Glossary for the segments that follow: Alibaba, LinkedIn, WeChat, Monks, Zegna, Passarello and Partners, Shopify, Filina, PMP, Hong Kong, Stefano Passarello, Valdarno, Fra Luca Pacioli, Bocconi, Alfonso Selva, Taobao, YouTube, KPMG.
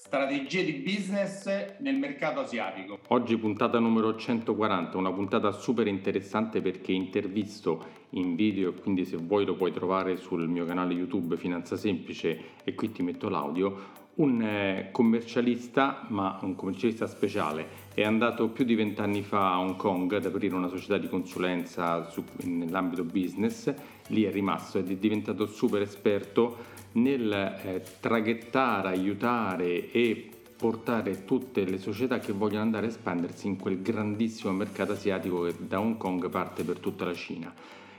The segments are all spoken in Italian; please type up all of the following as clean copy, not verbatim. Strategie di business nel mercato asiatico. Oggi puntata numero 140, una puntata super interessante perché intervisto in video, quindi se vuoi lo puoi trovare sul mio canale YouTube Finanza Semplice e qui ti metto l'audio. Un commercialista, ma un commercialista speciale, è andato più di 20 anni fa a Hong Kong ad aprire una società di consulenza nell'ambito business, lì è rimasto ed è diventato super esperto nel traghettare, aiutare e portare tutte le società che vogliono andare a espandersi in quel grandissimo mercato asiatico che da Hong Kong parte per tutta la Cina.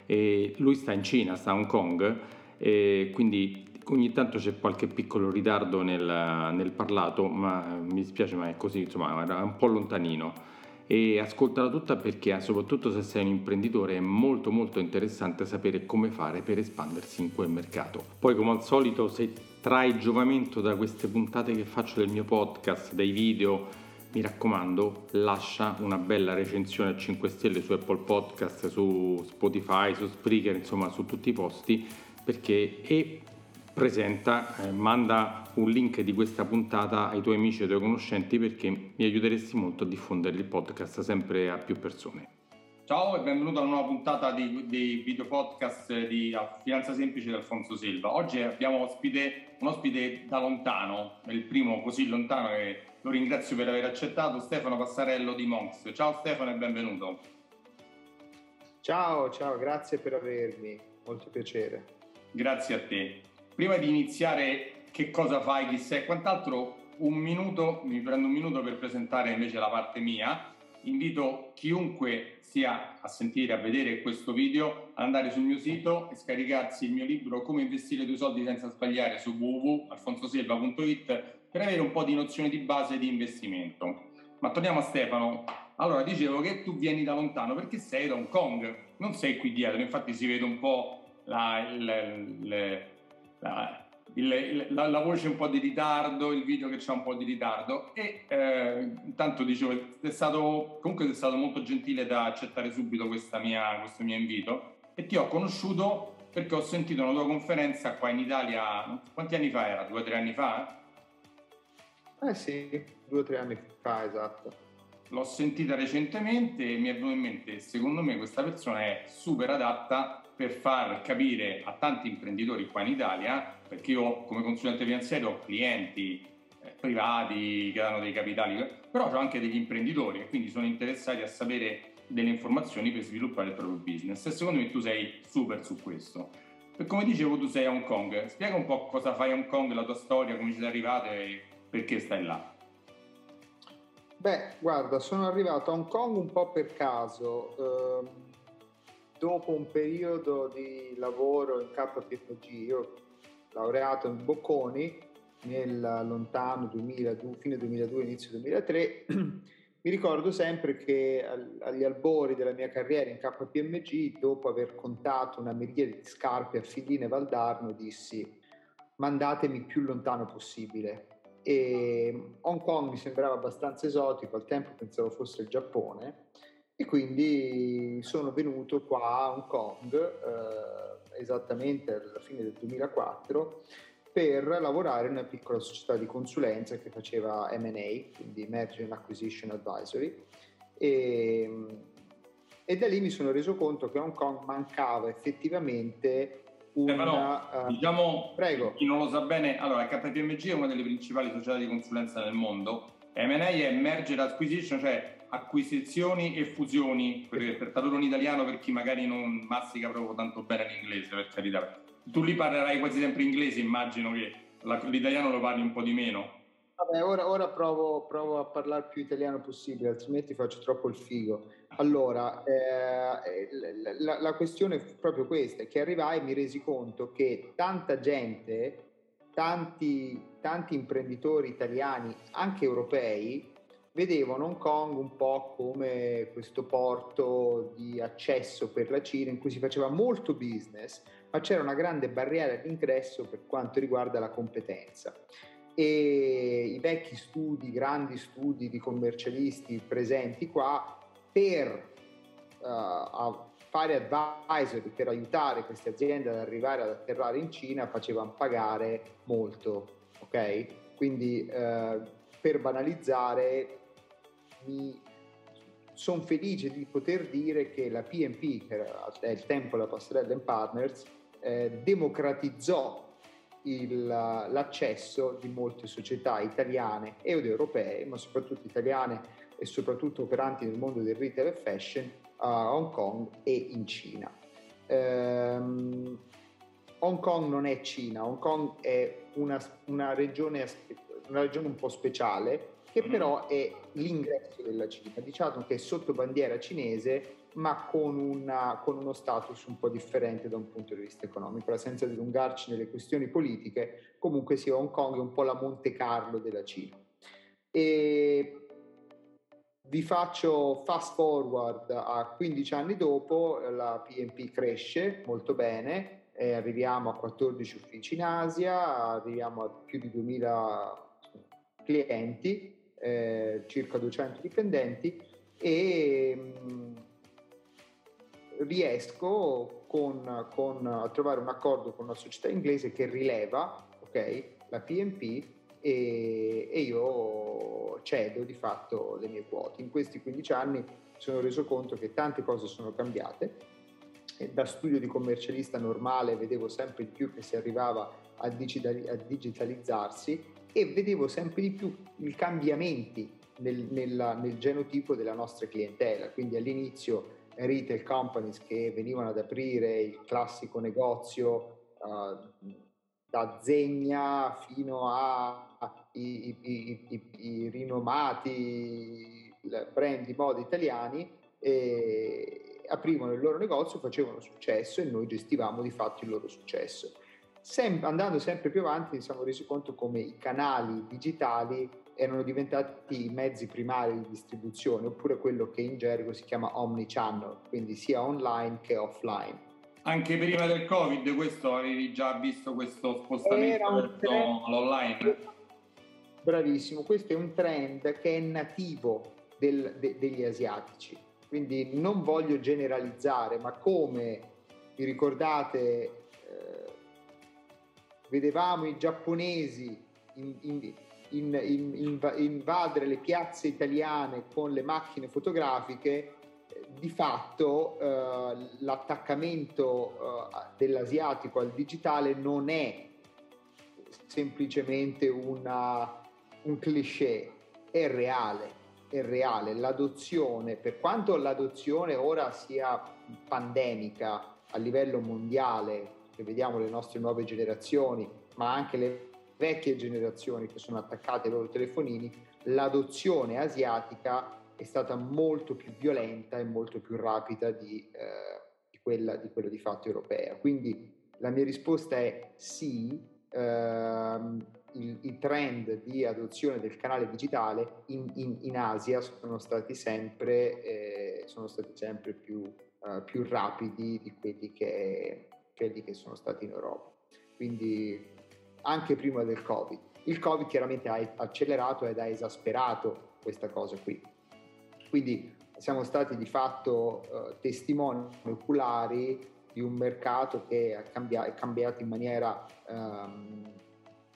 E lui sta in Cina, sta a Hong Kong, e quindi ogni tanto c'è qualche piccolo ritardo nel parlato, ma mi dispiace, ma è così, insomma, era un po' lontanino. E ascoltala tutta perché, soprattutto se sei un imprenditore, è molto molto interessante sapere come fare per espandersi in quel mercato. Poi, come al solito, se trai giovamento da queste puntate che faccio del mio podcast, dai video, mi raccomando, lascia una bella recensione a 5 stelle su Apple Podcast, su Spotify, su Spreaker, insomma su tutti i posti, perché manda un link di questa puntata ai tuoi amici e ai tuoi conoscenti perché mi aiuteresti molto a diffondere il podcast sempre a più persone. Ciao e benvenuto a una nuova puntata di video podcast di Finanza Semplice di Alfonso Selva. Oggi abbiamo un ospite da lontano, è il primo così lontano che lo ringrazio per aver accettato, Stefano Passarello di Monks. Ciao Stefano e benvenuto. Ciao, grazie per avermi, molto piacere. Grazie a te. Prima di iniziare che cosa fai, chi sei e quant'altro, mi prendo un minuto per presentare invece la parte mia. Invito chiunque sia a sentire, a vedere questo video, ad andare sul mio sito e scaricarsi il mio libro Come investire i tuoi soldi senza sbagliare su www.alfonsoselva.it per avere un po' di nozione di base di investimento. Ma torniamo a Stefano. Allora, dicevo che tu vieni da lontano perché sei da Hong Kong, non sei qui dietro, infatti si vede un po' la voce un po' di ritardo, il video che c'è un po' di ritardo e intanto dicevo sei stato molto gentile da accettare subito questo mio invito e ti ho conosciuto perché ho sentito una tua conferenza qua in Italia, quanti anni fa era? 2 o 3 anni fa? 2 o 3 anni fa, esatto. L'ho sentita recentemente e mi è venuto in mente, secondo me questa persona è super adatta per far capire a tanti imprenditori qua in Italia, perché io come consulente finanziario ho clienti privati che danno dei capitali, però ho anche degli imprenditori e quindi sono interessati a sapere delle informazioni per sviluppare il proprio business e secondo me tu sei super su questo. E come dicevo, tu sei a Hong Kong, spiega un po' cosa fai a Hong Kong, la tua storia, come ci sei arrivato e perché stai là. Beh, guarda, sono arrivato a Hong Kong un po' per caso, dopo un periodo di lavoro in KPMG, io ho laureato in Bocconi nel lontano 2002, fine 2002, inizio 2003, mi ricordo sempre che agli albori della mia carriera in KPMG, dopo aver contato una miriade di scarpe a Filina e Valdarno, dissi mandatemi più lontano possibile. E Hong Kong mi sembrava abbastanza esotico, al tempo pensavo fosse il Giappone e quindi sono venuto qua a Hong Kong esattamente alla fine del 2004 per lavorare in una piccola società di consulenza che faceva M&A, quindi Merger and Acquisition Advisory e da lì mi sono reso conto che a Hong Kong mancava effettivamente prego. Chi non lo sa bene, allora KPMG è una delle principali società di consulenza nel mondo. M&A è Merger Acquisition, cioè acquisizioni e fusioni, per taluni italiano, per chi magari non mastica proprio tanto bene l'inglese, per carità. Tu lì parlerai quasi sempre inglese, immagino che l'italiano lo parli un po' di meno. Vabbè, ora provo a parlare più italiano possibile, altrimenti faccio troppo il figo. Allora, la questione è proprio questa, che arrivai e mi resi conto che tanta gente, tanti imprenditori italiani, anche europei, vedevano Hong Kong un po' come questo porto di accesso per la Cina in cui si faceva molto business, ma c'era una grande barriera all'ingresso per quanto riguarda la competenza. E i vecchi studi, grandi studi di commercialisti presenti qua per fare advisory, per aiutare queste aziende ad arrivare ad atterrare in Cina, facevano pagare molto, ok? Quindi per banalizzare, sono felice di poter dire che la PMP, che è il tempo la Passarello and Partners, democratizzò l'accesso di molte società italiane ed europee, ma soprattutto italiane e soprattutto operanti nel mondo del retail e fashion, a Hong Kong e in Cina. Hong Kong non è Cina, Hong Kong è una regione un po' speciale, che però è l'ingresso della Cina, diciamo che è sotto bandiera cinese, ma con uno status un po' differente da un punto di vista economico. Senza dilungarci nelle questioni politiche, comunque sia, Hong Kong è un po' la Monte Carlo della Cina. E vi faccio fast forward a 15 anni dopo, la PMP cresce molto bene, arriviamo a 14 uffici in Asia, arriviamo a più di 2000 clienti, circa 200 dipendenti, e riesco a trovare un accordo con una società inglese che rileva, okay, la PMP, e io cedo di fatto le mie quote. In questi 15 anni mi sono reso conto che tante cose sono cambiate. Da studio di commercialista normale vedevo sempre di più che si arrivava a digitalizzarsi, e vedevo sempre di più i cambiamenti nel genotipo della nostra clientela. Quindi all'inizio retail companies che venivano ad aprire il classico negozio da Zegna fino ai rinomati brand di moda italiani, aprivano il loro negozio, facevano successo e noi gestivamo di fatto il loro successo. Andando sempre più avanti ci siamo resi conto come i canali digitali erano diventati i mezzi primari di distribuzione, oppure quello che in gergo si chiama omnichannel, quindi sia online che offline. Anche prima del Covid questo avevi già visto, questo spostamento verso l'online? Bravissimo, questo è un trend che è nativo degli asiatici, quindi non voglio generalizzare, ma come vi ricordate, vedevamo i giapponesi invadere le piazze italiane con le macchine fotografiche, di fatto l'attaccamento dell'asiatico al digitale non è semplicemente un cliché, è reale. L'adozione, per quanto l'adozione ora sia pandemica a livello mondiale, vediamo le nostre nuove generazioni, ma anche le vecchie generazioni che sono attaccate ai loro telefonini, l'adozione asiatica è stata molto più violenta e molto più rapida di quella di fatto europea. Quindi la mia risposta è sì, i trend di adozione del canale digitale in Asia sono stati sempre più rapidi di quelli che sono stati in Europa, quindi anche prima del Covid. Il Covid chiaramente ha accelerato ed ha esasperato questa cosa qui, quindi siamo stati di fatto testimoni oculari di un mercato che è cambiato in maniera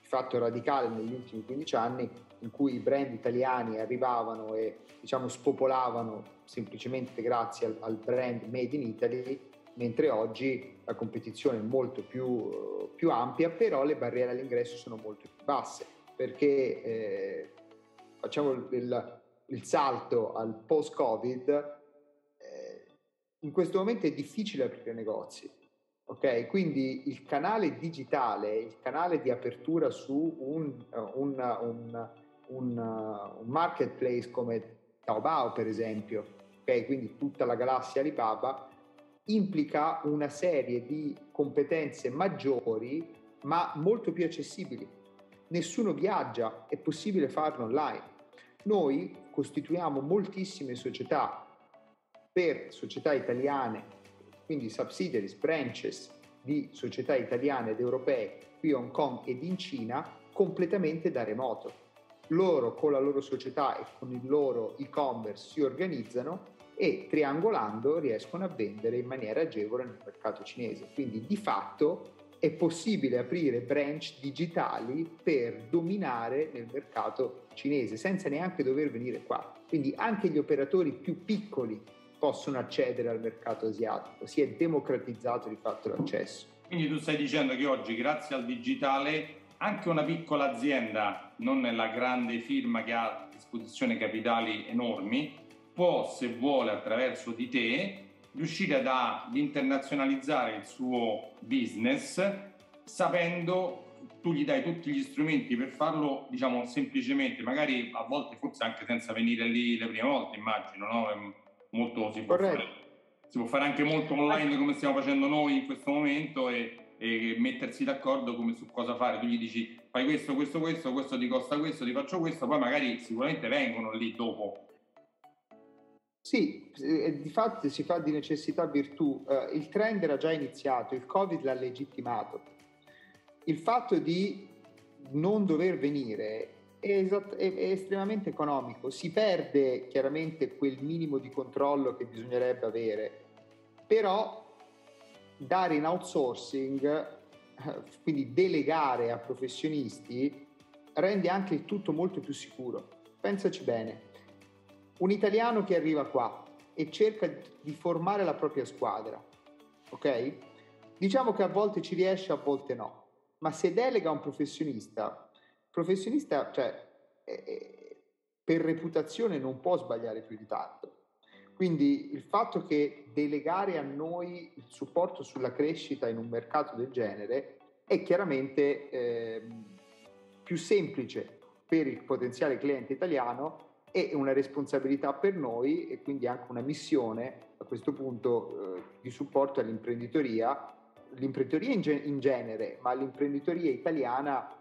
di fatto radicale negli ultimi 15 anni, in cui i brand italiani arrivavano e diciamo spopolavano semplicemente grazie al brand Made in Italy, mentre oggi la competizione è molto più ampia, però le barriere all'ingresso sono molto più basse, perché facciamo il salto al post-Covid, in questo momento è difficile aprire negozi, ok? Quindi il canale digitale, il canale di apertura su un marketplace come Taobao, per esempio, ok? Quindi tutta la galassia Alibaba, implica una serie di competenze maggiori ma molto più accessibili. Nessuno viaggia, è possibile farlo online. Noi costituiamo moltissime società per società italiane, quindi subsidiaries, branches di società italiane ed europee qui a Hong Kong ed in Cina, completamente da remoto. Loro con la loro società e con il loro e-commerce si organizzano e triangolando riescono a vendere in maniera agevole nel mercato cinese. Quindi di fatto è possibile aprire branch digitali per dominare nel mercato cinese senza neanche dover venire qua. Quindi anche gli operatori più piccoli possono accedere al mercato asiatico, si è democratizzato di fatto l'accesso. Quindi tu stai dicendo che oggi, grazie al digitale, anche una piccola azienda, non la grande firma che ha a disposizione capitali enormi, può, se vuole, attraverso di te, riuscire ad internazionalizzare il suo business, sapendo tu gli dai tutti gli strumenti per farlo, diciamo, semplicemente, magari a volte forse anche senza venire lì le prime volte, immagino, no? Molto si può fare anche molto online, come stiamo facendo noi in questo momento, e mettersi d'accordo come su cosa fare. Tu gli dici fai questo, ti costa questo, ti faccio questo, poi magari sicuramente vengono lì dopo. Sì, di fatto si fa di necessità virtù. Il trend era già iniziato, il Covid l'ha legittimato. Il fatto di non dover venire è estremamente economico. Si perde chiaramente quel minimo di controllo che bisognerebbe avere, però dare in outsourcing, quindi delegare a professionisti, rende anche il tutto molto più sicuro. Pensaci bene. Un italiano che arriva qua e cerca di formare la propria squadra, ok? Diciamo che a volte ci riesce, a volte no, ma se delega a un professionista, cioè, per reputazione non può sbagliare più di tanto. Quindi il fatto che delegare a noi il supporto sulla crescita in un mercato del genere è chiaramente più semplice per il potenziale cliente italiano, è una responsabilità per noi e quindi anche una missione a questo punto di supporto all'imprenditoria, l'imprenditoria in genere, ma l'imprenditoria italiana,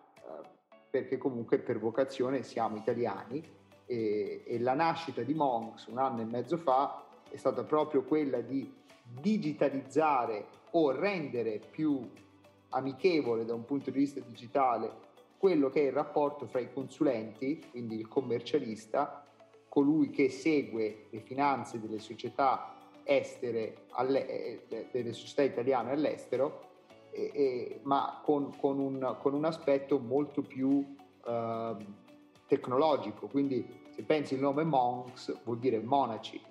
perché comunque per vocazione siamo italiani, e la nascita di Monks 1 anno e mezzo fa è stata proprio quella di digitalizzare o rendere più amichevole da un punto di vista digitale quello che è il rapporto fra i consulenti, quindi il commercialista, colui che segue le finanze delle società estere, delle società italiane all'estero, ma con un aspetto molto più tecnologico. Quindi se pensi il nome Monks vuol dire monaci,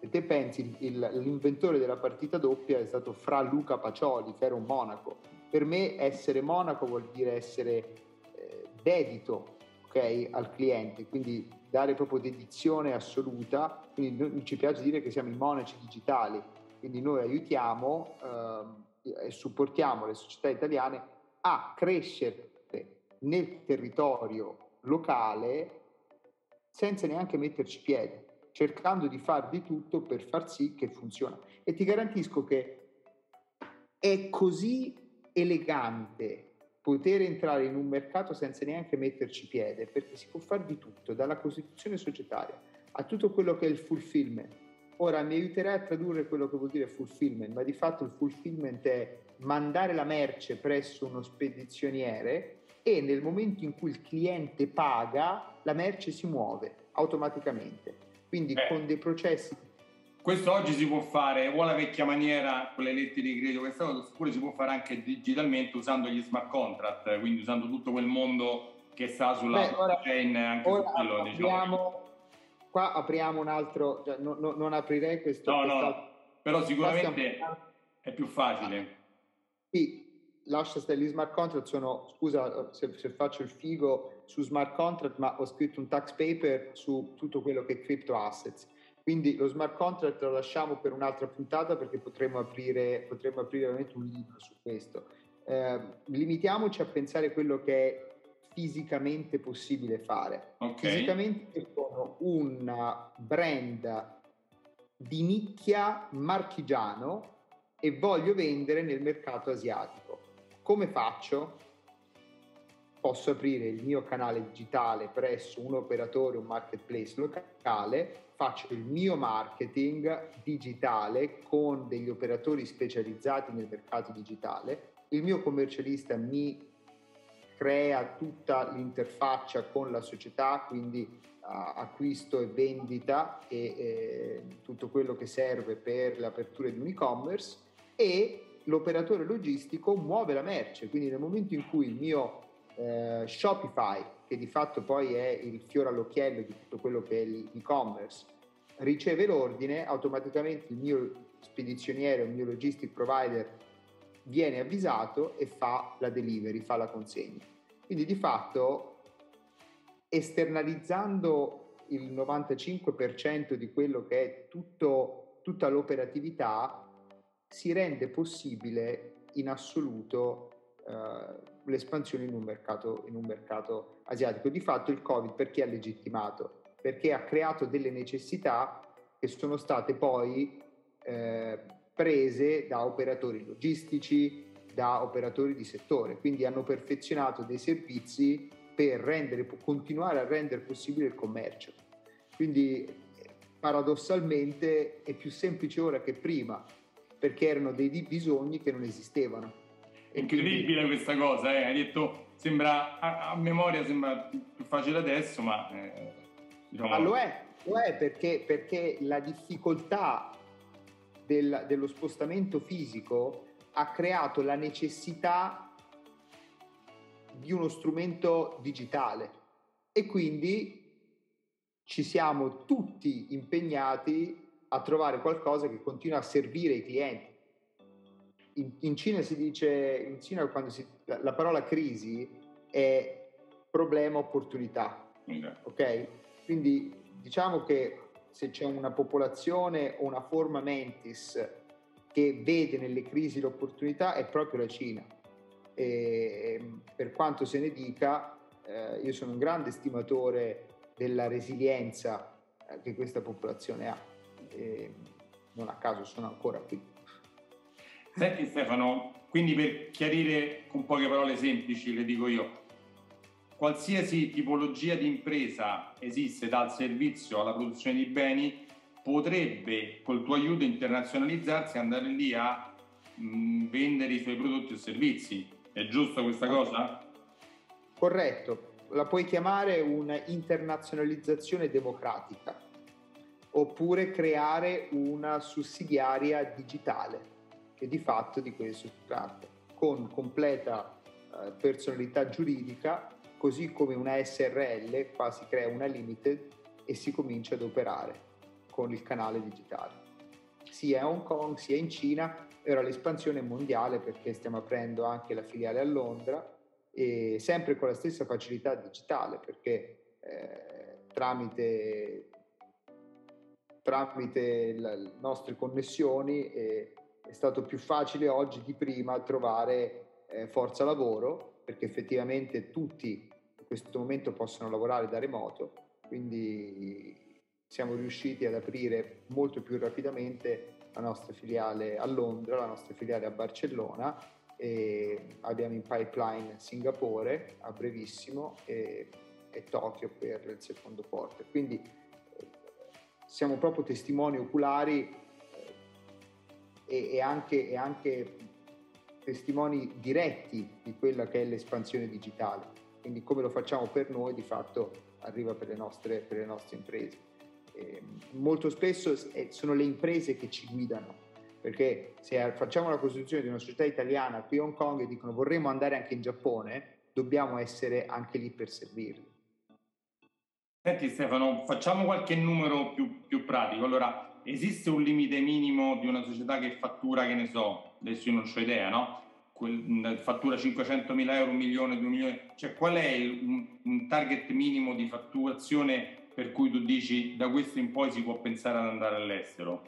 se te pensi l'inventore della partita doppia è stato Fra Luca Pacioli, che era un monaco. Per me essere monaco vuol dire essere dedito, okay, al cliente, quindi dare proprio dedizione assoluta. Quindi ci piace dire che siamo i monaci digitali, quindi noi aiutiamo e supportiamo le società italiane a crescere nel territorio locale senza neanche metterci piede, cercando di far di tutto per far sì che funziona. E ti garantisco che è così elegante poter entrare in un mercato senza neanche metterci piede, perché si può fare di tutto, dalla costituzione societaria a tutto quello che è il fulfillment. Ora mi aiuterai a tradurre quello che vuol dire fulfillment, ma di fatto il fulfillment è mandare la merce presso uno spedizioniere e nel momento in cui il cliente paga la merce si muove automaticamente, quindi con dei processi. Questo oggi si può fare o alla vecchia maniera con le lettere di credito, questa cosa, oppure si può fare anche digitalmente usando gli smart contract, quindi usando tutto quel mondo che sta sulla blockchain. Qua apriamo un altro, cioè, non aprirei questo. No, però sicuramente è più facile. Sì, lascia stare, gli smart contract sono, scusa se faccio il figo su smart contract, ma ho scritto un tax paper su tutto quello che è crypto assets. Quindi lo smart contract lo lasciamo per un'altra puntata, perché potremmo aprire veramente un libro su questo. Limitiamoci a pensare quello che è fisicamente possibile fare. Okay. Fisicamente sono un brand di nicchia marchigiano e voglio vendere nel mercato asiatico. Come faccio? Posso aprire il mio canale digitale presso un operatore, un marketplace locale, faccio il mio marketing digitale con degli operatori specializzati nel mercato digitale, il mio commercialista mi crea tutta l'interfaccia con la società, quindi acquisto e vendita e tutto quello che serve per l'apertura di un e-commerce, e l'operatore logistico muove la merce, quindi nel momento in cui il mio Shopify, che di fatto poi è il fiore all'occhiello di tutto quello che è l'e-commerce, riceve l'ordine, automaticamente il mio spedizioniere, il mio logistic provider viene avvisato e fa la delivery, fa la consegna. Quindi di fatto, esternalizzando il 95% di quello che è tutta l'operatività, si rende possibile in assoluto l'espansione in un mercato asiatico. Di fatto il Covid perché ha legittimato? Perché ha creato delle necessità che sono state poi prese da operatori logistici, da operatori di settore, quindi hanno perfezionato dei servizi per continuare a rendere possibile il commercio. Quindi paradossalmente è più semplice ora che prima, perché erano dei bisogni che non esistevano. Incredibile questa cosa, hai detto, sembra a memoria sembra più facile adesso, ma diciamo... Ma lo è perché la difficoltà dello spostamento fisico ha creato la necessità di uno strumento digitale, e quindi ci siamo tutti impegnati a trovare qualcosa che continua a servire i clienti. In Cina si dice, la parola crisi è problema opportunità, ok? Quindi diciamo che se c'è una popolazione o una forma mentis che vede nelle crisi l'opportunità è proprio la Cina, e per quanto se ne dica io sono un grande stimatore della resilienza che questa popolazione ha, e non a caso sono ancora qui. Senti Stefano, quindi per chiarire con poche parole semplici le dico io, qualsiasi tipologia di impresa esiste, dal servizio alla produzione di beni, potrebbe col tuo aiuto internazionalizzarsi e andare lì a vendere i suoi prodotti o servizi. È giusto questa cosa? Corretto, la puoi chiamare una internazionalizzazione democratica, oppure creare una sussidiaria digitale, e di fatto di questo si tratta, con completa personalità giuridica, così come una SRL. Qua si crea una limited e si comincia ad operare con il canale digitale sia a Hong Kong sia in Cina, e ora l'espansione è mondiale perché stiamo aprendo anche la filiale a Londra, e sempre con la stessa facilità digitale, perché tramite le nostre connessioni è stato più facile oggi di prima trovare forza lavoro, perché effettivamente tutti in questo momento possono lavorare da remoto, quindi siamo riusciti ad aprire molto più rapidamente la nostra filiale a Londra, la nostra filiale a Barcellona, e abbiamo in pipeline Singapore a brevissimo e Tokyo per il secondo quarter. Quindi siamo proprio testimoni oculari e anche testimoni diretti di quella che è l'espansione digitale. Quindi come lo facciamo per noi, di fatto arriva per le nostre imprese. Molto spesso sono le imprese che ci guidano, perché se facciamo la costruzione di una società italiana qui a Hong Kong e dicono vorremmo andare anche in Giappone, dobbiamo essere anche lì per servirli. Senti Stefano, facciamo qualche numero più pratico. Allora, esiste un limite minimo di una società che fattura, che ne so, adesso io non ho idea, no? Fattura 500.000 euro, 1 milione, 2 milioni, cioè qual è un target minimo di fatturazione per cui tu dici da questo in poi si può pensare ad andare all'estero?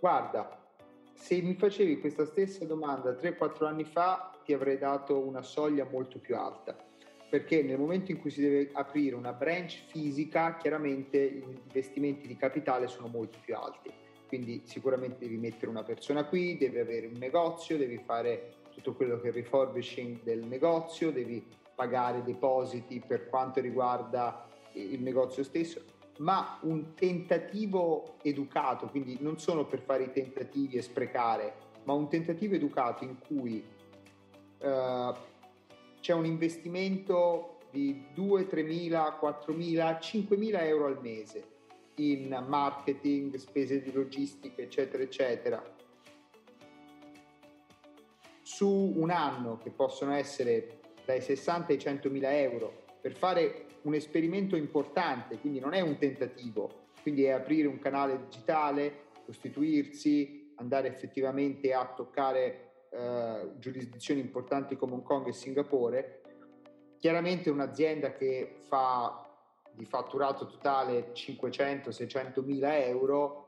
Guarda, se mi facevi questa stessa domanda 3-4 anni fa ti avrei dato una soglia molto più alta, perché nel momento in cui si deve aprire una branch fisica chiaramente gli investimenti di capitale sono molto più alti, quindi sicuramente devi mettere una persona qui, devi avere un negozio, devi fare tutto quello che è refurbishing del negozio, devi pagare depositi per quanto riguarda il negozio stesso, ma un tentativo educato, quindi non sono per fare i tentativi e sprecare, ma un tentativo educato in cui c'è un investimento di 2, 3.000, 4.000, 5.000 euro al mese in marketing, spese di logistica, eccetera, eccetera. su un anno, che possono essere dai 60 ai 100.000 euro, per fare un esperimento importante, quindi non è un tentativo, quindi è aprire un canale digitale, costituirsi, andare effettivamente a toccare giurisdizioni importanti come Hong Kong e Singapore. Chiaramente un'azienda che fa di fatturato totale 500-600.000 euro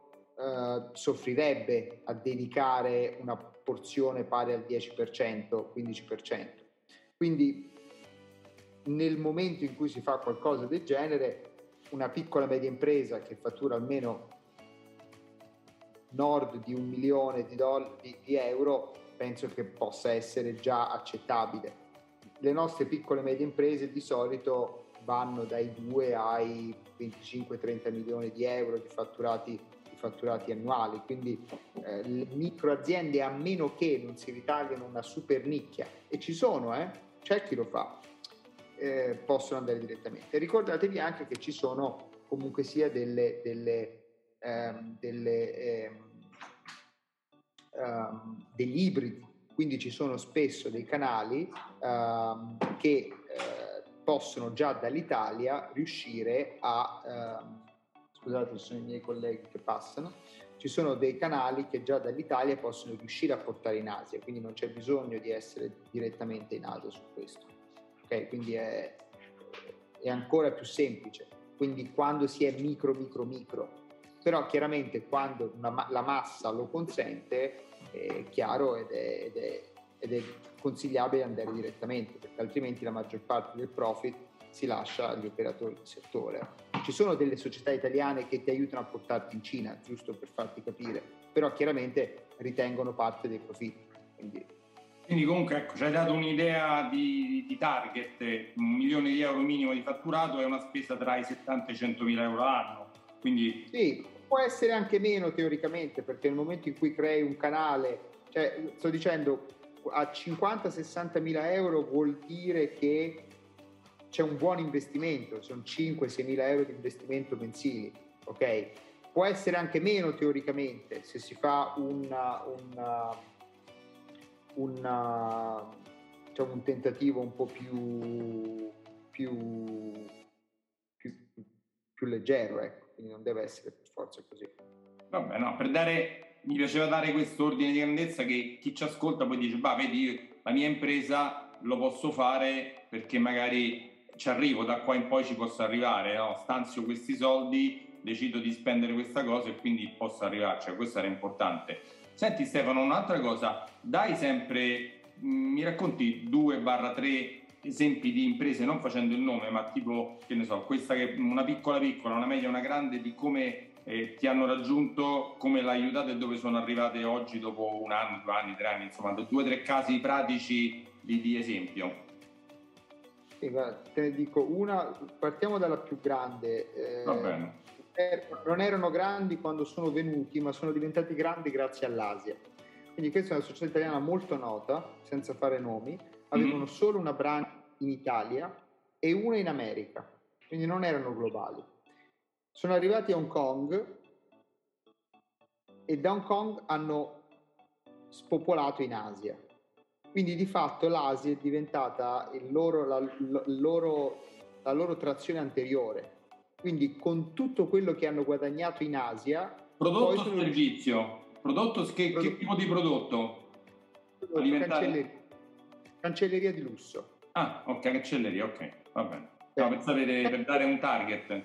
soffrirebbe a dedicare una porzione pari al 10%-15%. Quindi nel momento in cui si fa qualcosa del genere, una piccola media impresa che fattura almeno nord di $1 milione penso che possa essere già accettabile. Le nostre piccole e medie imprese di solito vanno dai 2 ai 25-30 milioni di euro di fatturati annuali, quindi le micro aziende, a meno che non si ritagliano una super nicchia, e ci sono, c'è chi lo fa, possono andare direttamente. Ricordatevi anche che ci sono comunque sia degli ibridi, quindi ci sono spesso dei canali che possono già dall'Italia riuscire a scusate, sono i miei colleghi che passano. Ci sono dei canali che già dall'Italia possono riuscire a portare in Asia, quindi non c'è bisogno di essere direttamente in Asia su questo, ok? Quindi è ancora più semplice, quindi quando si è micro, però chiaramente quando la massa lo consente è chiaro ed è consigliabile andare direttamente, perché altrimenti la maggior parte del profit si lascia agli operatori del settore. Ci sono delle società italiane che ti aiutano a portarti in Cina, giusto per farti capire, però chiaramente ritengono parte dei profitti. Quindi comunque, ecco, ci hai dato un'idea di target: €1 milione minimo di fatturato e una spesa tra i 70 e i 100.000 euro l'anno. Quindi... Sì, può essere anche meno teoricamente, perché nel momento in cui crei un canale, cioè sto dicendo a 50-60.000 euro vuol dire che c'è un buon investimento, sono 5-6.000 euro di investimento mensili, ok? Può essere anche meno teoricamente se si fa cioè un tentativo un po' più leggero, ecco. Quindi non deve essere per forza così. Vabbè, no, mi piaceva dare questo ordine di grandezza, che chi ci ascolta poi dice: bah, vedi, la mia impresa lo posso fare perché magari ci arrivo, da qua in poi ci posso arrivare, no? Stanzio questi soldi, decido di spendere questa cosa e quindi posso arrivarci. Cioè, questo era importante. Senti Stefano, un'altra cosa, dai sempre, mi racconti 2-3 esempi di imprese, non facendo il nome, ma tipo, che ne so, questa che una piccola, una media, una grande, di come ti hanno raggiunto, come l'hai aiutata e dove sono arrivate oggi dopo 1 anno, 2 anni, 3 anni, insomma 2-3 casi pratici di esempio. Guarda, te ne dico una, partiamo dalla più grande. Va bene. Non erano grandi quando sono venuti, ma sono diventati grandi grazie all'Asia. Quindi questa è una società italiana molto nota, senza fare nomi. Avevano solo una branch in Italia e una in America, quindi non erano globali. Sono arrivati a Hong Kong e da Hong Kong hanno spopolato in Asia. Quindi di fatto l'Asia è diventata la loro trazione anteriore. Quindi con tutto quello che hanno guadagnato in Asia... Prodotto o servizio? Che tipo di prodotto? Alimentare? Cancelleria di lusso. Ah, ok, cancelleria, ok, va bene. No, per dare un target.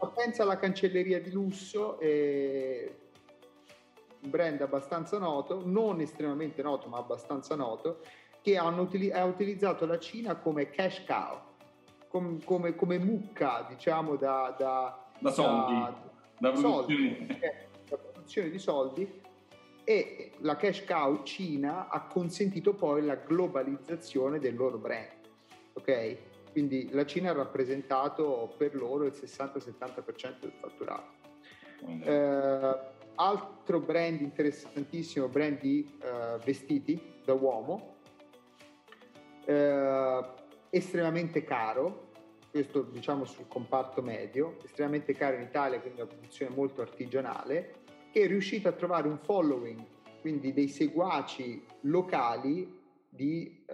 Ma pensa alla cancelleria di lusso, un brand abbastanza noto, non estremamente noto, ma abbastanza noto, che ha utilizzato la Cina come cash cow, come mucca, diciamo, da soldi, da produzione. Soldi, da produzione di soldi. E la cash cow Cina ha consentito poi la globalizzazione del loro brand, ok? Quindi la Cina ha rappresentato per loro il 60-70% del fatturato. Altro brand interessantissimo, brand di vestiti da uomo, estremamente caro, questo diciamo sul comparto medio, estremamente caro in Italia, quindi una produzione molto artigianale, che è riuscita a trovare un following, quindi dei seguaci locali di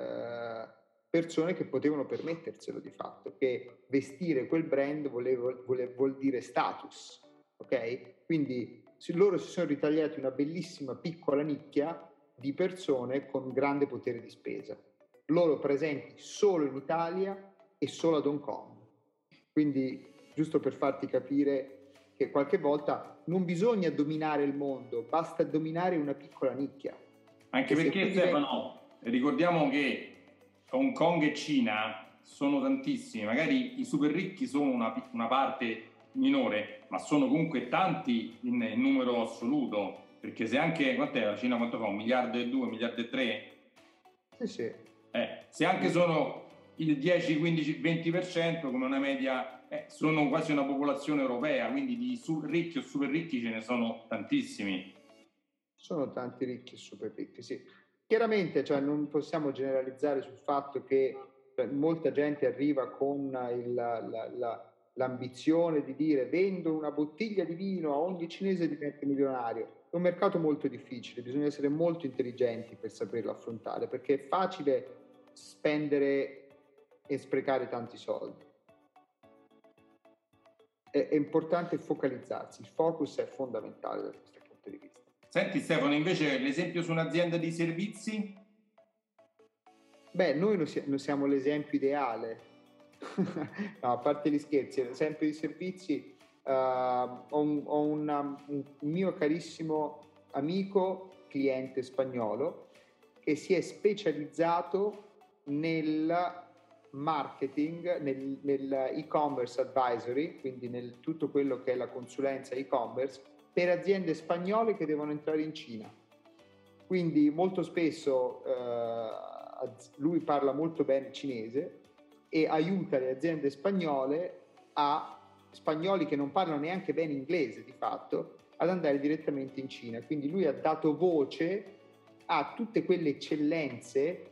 persone che potevano permetterselo di fatto, che vestire quel brand vuol dire status, ok? Quindi loro si sono ritagliati una bellissima piccola nicchia di persone con grande potere di spesa, loro presenti solo in Italia e solo ad Hong Kong. Quindi, giusto per farti capire che qualche volta non bisogna dominare il mondo, basta dominare una piccola nicchia. Anche perché, Stefano, ricordiamo che Hong Kong e Cina sono tantissimi, magari i super ricchi sono una parte minore, ma sono comunque tanti in numero assoluto, perché se anche, quant'è la Cina, quanto fa? 1,2 miliardi, 1,3 miliardi? Sì, sì. Se anche sono il 10, 15, 20% come una media, sono quasi una popolazione europea, quindi di ricchi o super ricchi ce ne sono tantissimi. Sono tanti ricchi e super ricchi, sì. Chiaramente, cioè, non possiamo generalizzare sul fatto che molta gente arriva con l'ambizione di dire vendo una bottiglia di vino a ogni cinese e divento milionario. È un mercato molto difficile, bisogna essere molto intelligenti per saperlo affrontare, perché è facile spendere e sprecare tanti soldi. È importante focalizzarsi, il focus è fondamentale da questo punto di vista. Senti Stefano, invece l'esempio su un'azienda di servizi? Beh, noi non siamo l'esempio ideale. No, a parte gli scherzi, l'esempio di servizi, ho un mio carissimo amico cliente spagnolo che si è specializzato nel marketing, nel e-commerce advisory, quindi nel tutto quello che è la consulenza e-commerce per aziende spagnole che devono entrare in Cina. Quindi molto spesso lui parla molto bene cinese e aiuta le aziende spagnole, a spagnoli che non parlano neanche bene inglese di fatto, ad andare direttamente in Cina. Quindi lui ha dato voce a tutte quelle eccellenze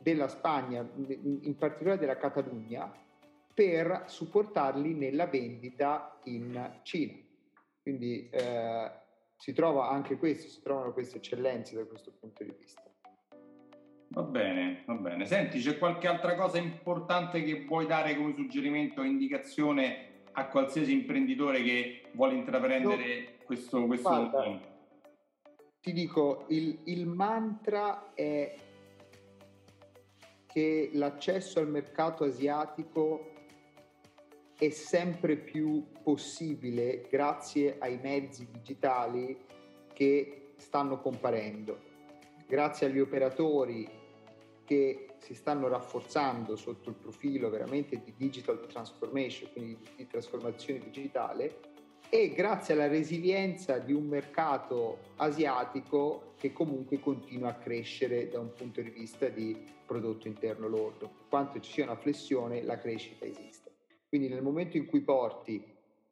della Spagna, in particolare della Catalogna, per supportarli nella vendita in Cina. Quindi si trova anche questo, si trovano queste eccellenze da questo punto di vista. Va bene, va bene. Senti, c'è qualche altra cosa importante che puoi dare come suggerimento o indicazione a qualsiasi imprenditore che vuole intraprendere questo lavoro? Ti dico, il mantra è che l'accesso al mercato asiatico è sempre più possibile grazie ai mezzi digitali che stanno comparendo, grazie agli operatori che si stanno rafforzando sotto il profilo veramente di digital transformation, quindi di trasformazione digitale, e grazie alla resilienza di un mercato asiatico che comunque continua a crescere da un punto di vista di prodotto interno lordo. Per quanto ci sia una flessione, la crescita esiste. Quindi nel momento in cui porti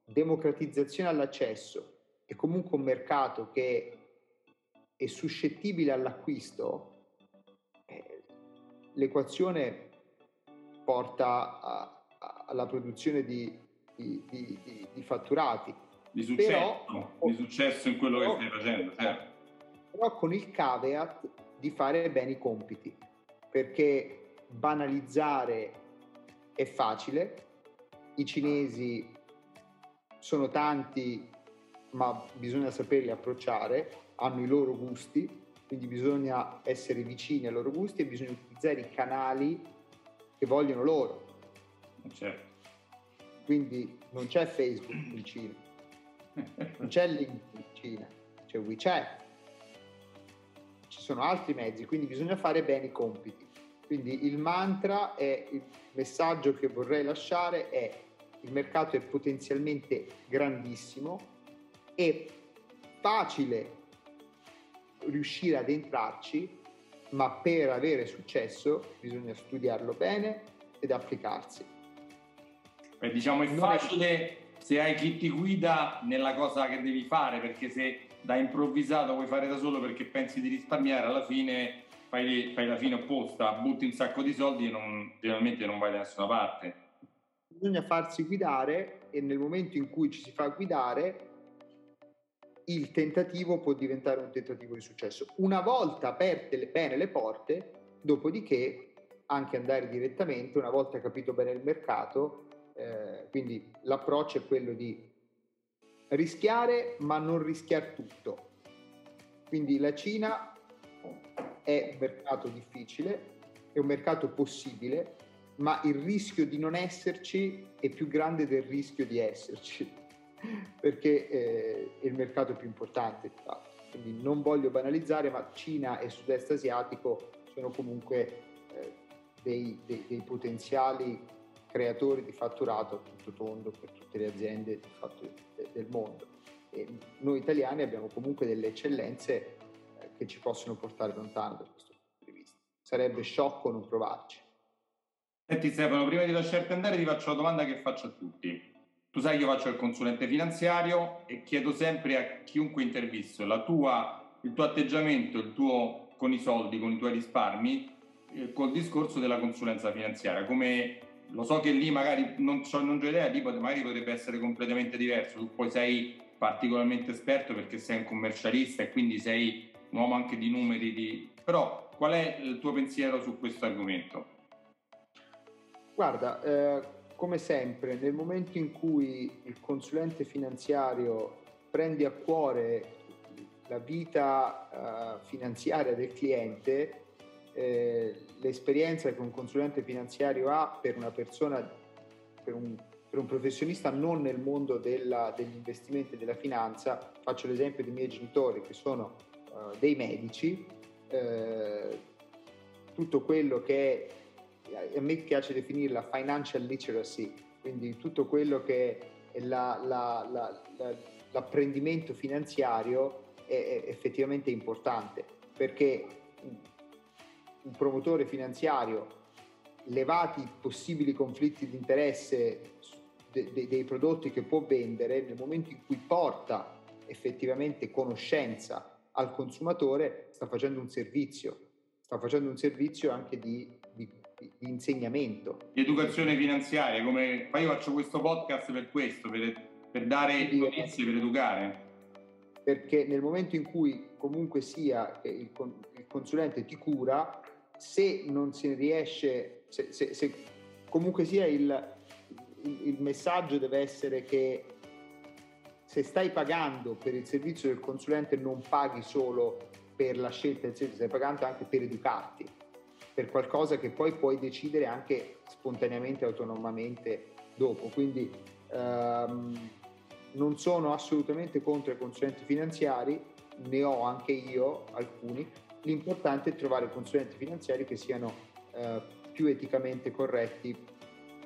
democratizzazione all'accesso e comunque un mercato che è suscettibile all'acquisto, l'equazione porta alla produzione di fatturati. Di successo in quello che stai facendo. Però con il caveat di fare bene i compiti, perché banalizzare è facile, i cinesi sono tanti, ma bisogna saperli approcciare, hanno i loro gusti, quindi bisogna essere vicini ai loro gusti e bisogna utilizzare i canali che vogliono loro. Certo. Quindi non c'è Facebook in Cina, non c'è LinkedIn in Cina, c'è WeChat, ci sono altri mezzi, quindi bisogna fare bene i compiti. Quindi il mantra, è il messaggio che vorrei lasciare, è il mercato è potenzialmente grandissimo e facile riuscire ad entrarci, ma per avere successo bisogna studiarlo bene ed applicarsi. Beh, diciamo è facile se hai chi ti guida nella cosa che devi fare, perché se da improvvisato vuoi fare da solo perché pensi di risparmiare, alla fine fai la fine opposta, butti un sacco di soldi e generalmente non vai da nessuna parte. Bisogna farsi guidare e nel momento in cui ci si fa guidare il tentativo può diventare un tentativo di successo. Una volta aperte bene le porte, dopodiché anche andare direttamente, una volta capito bene il mercato, quindi l'approccio è quello di rischiare ma non rischiare tutto. Quindi la Cina è un mercato difficile, è un mercato possibile, ma il rischio di non esserci è più grande del rischio di esserci, perché è il mercato più importante. Quindi non voglio banalizzare, ma Cina e sud-est asiatico sono comunque dei potenziali creatori di fatturato a tutto tondo per tutte le aziende di fatto del mondo. E noi italiani abbiamo comunque delle eccellenze che ci possono portare lontano da questo punto di vista. Sarebbe sciocco non provarci. Senti Stefano, prima di lasciarti andare ti faccio una domanda che faccio a tutti. Tu sai che io faccio il consulente finanziario e chiedo sempre a chiunque intervisto il tuo atteggiamento, il tuo con i soldi, con i tuoi risparmi, col discorso della consulenza finanziaria. Come lo so che lì magari non ho idea, lì magari potrebbe essere completamente diverso. Tu poi sei particolarmente esperto perché sei un commercialista e quindi sei un uomo anche di numeri. Però qual è il tuo pensiero su questo argomento? Guarda, come sempre, nel momento in cui il consulente finanziario prende a cuore la vita finanziaria del cliente, l'esperienza che un consulente finanziario ha per una persona, per un professionista non nel mondo degli investimenti e della finanza, faccio l'esempio dei miei genitori che sono dei medici, tutto quello che a me piace definire la financial literacy, quindi tutto quello che è l'apprendimento finanziario è effettivamente importante, perché un promotore finanziario, levati i possibili conflitti di interesse dei prodotti che può vendere, nel momento in cui porta effettivamente conoscenza al consumatore, sta facendo un servizio anche di insegnamento. Di educazione finanziaria, come io faccio questo podcast per questo, per dare notizie, per educare. Perché nel momento in cui comunque sia il consulente ti cura, se non si riesce, se comunque sia il messaggio deve essere che se stai pagando per il servizio del consulente non paghi solo per la scelta del servizio, stai pagando anche per educarti, per qualcosa che poi puoi decidere anche spontaneamente, autonomamente dopo. Quindi non sono assolutamente contro i consulenti finanziari, ne ho anche io alcuni. L'importante è trovare consulenti finanziari che siano più eticamente corretti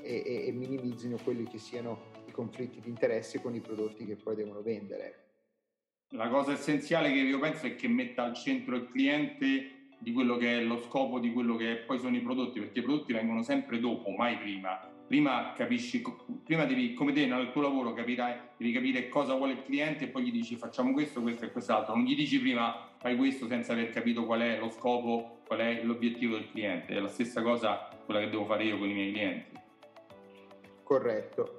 e minimizzino quelli che siano i conflitti di interesse con i prodotti che poi devono vendere. La cosa essenziale che io penso è che metta al centro il cliente di quello che è lo scopo, di quello che poi sono i prodotti, perché i prodotti vengono sempre dopo, mai prima. Prima capisci, prima devi, come te nel tuo lavoro devi capire cosa vuole il cliente e poi gli dici facciamo questo, questo e quest'altro. Non gli dici prima fai questo senza aver capito qual è lo scopo, qual è l'obiettivo del cliente. È la stessa cosa quella che devo fare io con i miei clienti. Corretto.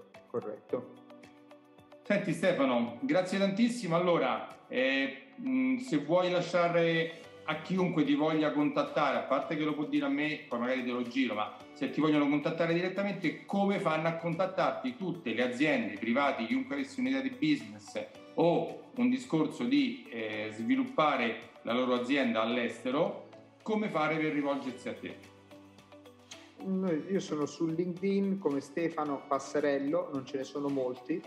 Senti Stefano, grazie tantissimo. Allora, se vuoi lasciare a chiunque ti voglia contattare, a parte che lo può dire a me, poi magari te lo giro, ma se ti vogliono contattare direttamente, come fanno a contattarti tutte le aziende, i privati, chiunque avesse un'idea di business o un discorso di sviluppare la loro azienda all'estero, come fare per rivolgersi a te? Io sono su LinkedIn come Stefano Passarello, non ce ne sono molti,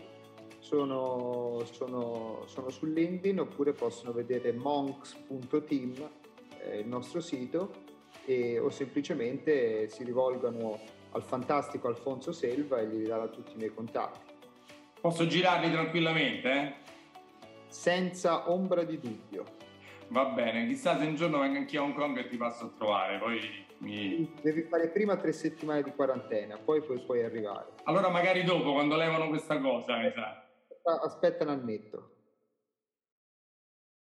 sono su LinkedIn, oppure possono vedere monks.team, il nostro sito, o semplicemente si rivolgano al fantastico Alfonso Selva e gli darà tutti i miei contatti. Posso girarli tranquillamente? Senza ombra di dubbio. Va bene, chissà se un giorno vengo anch'io a Hong Kong e ti passo a trovare, poi devi fare prima 3 settimane di quarantena, poi puoi arrivare. Allora magari dopo, quando levano questa cosa, mi sa. Aspetta un annetto.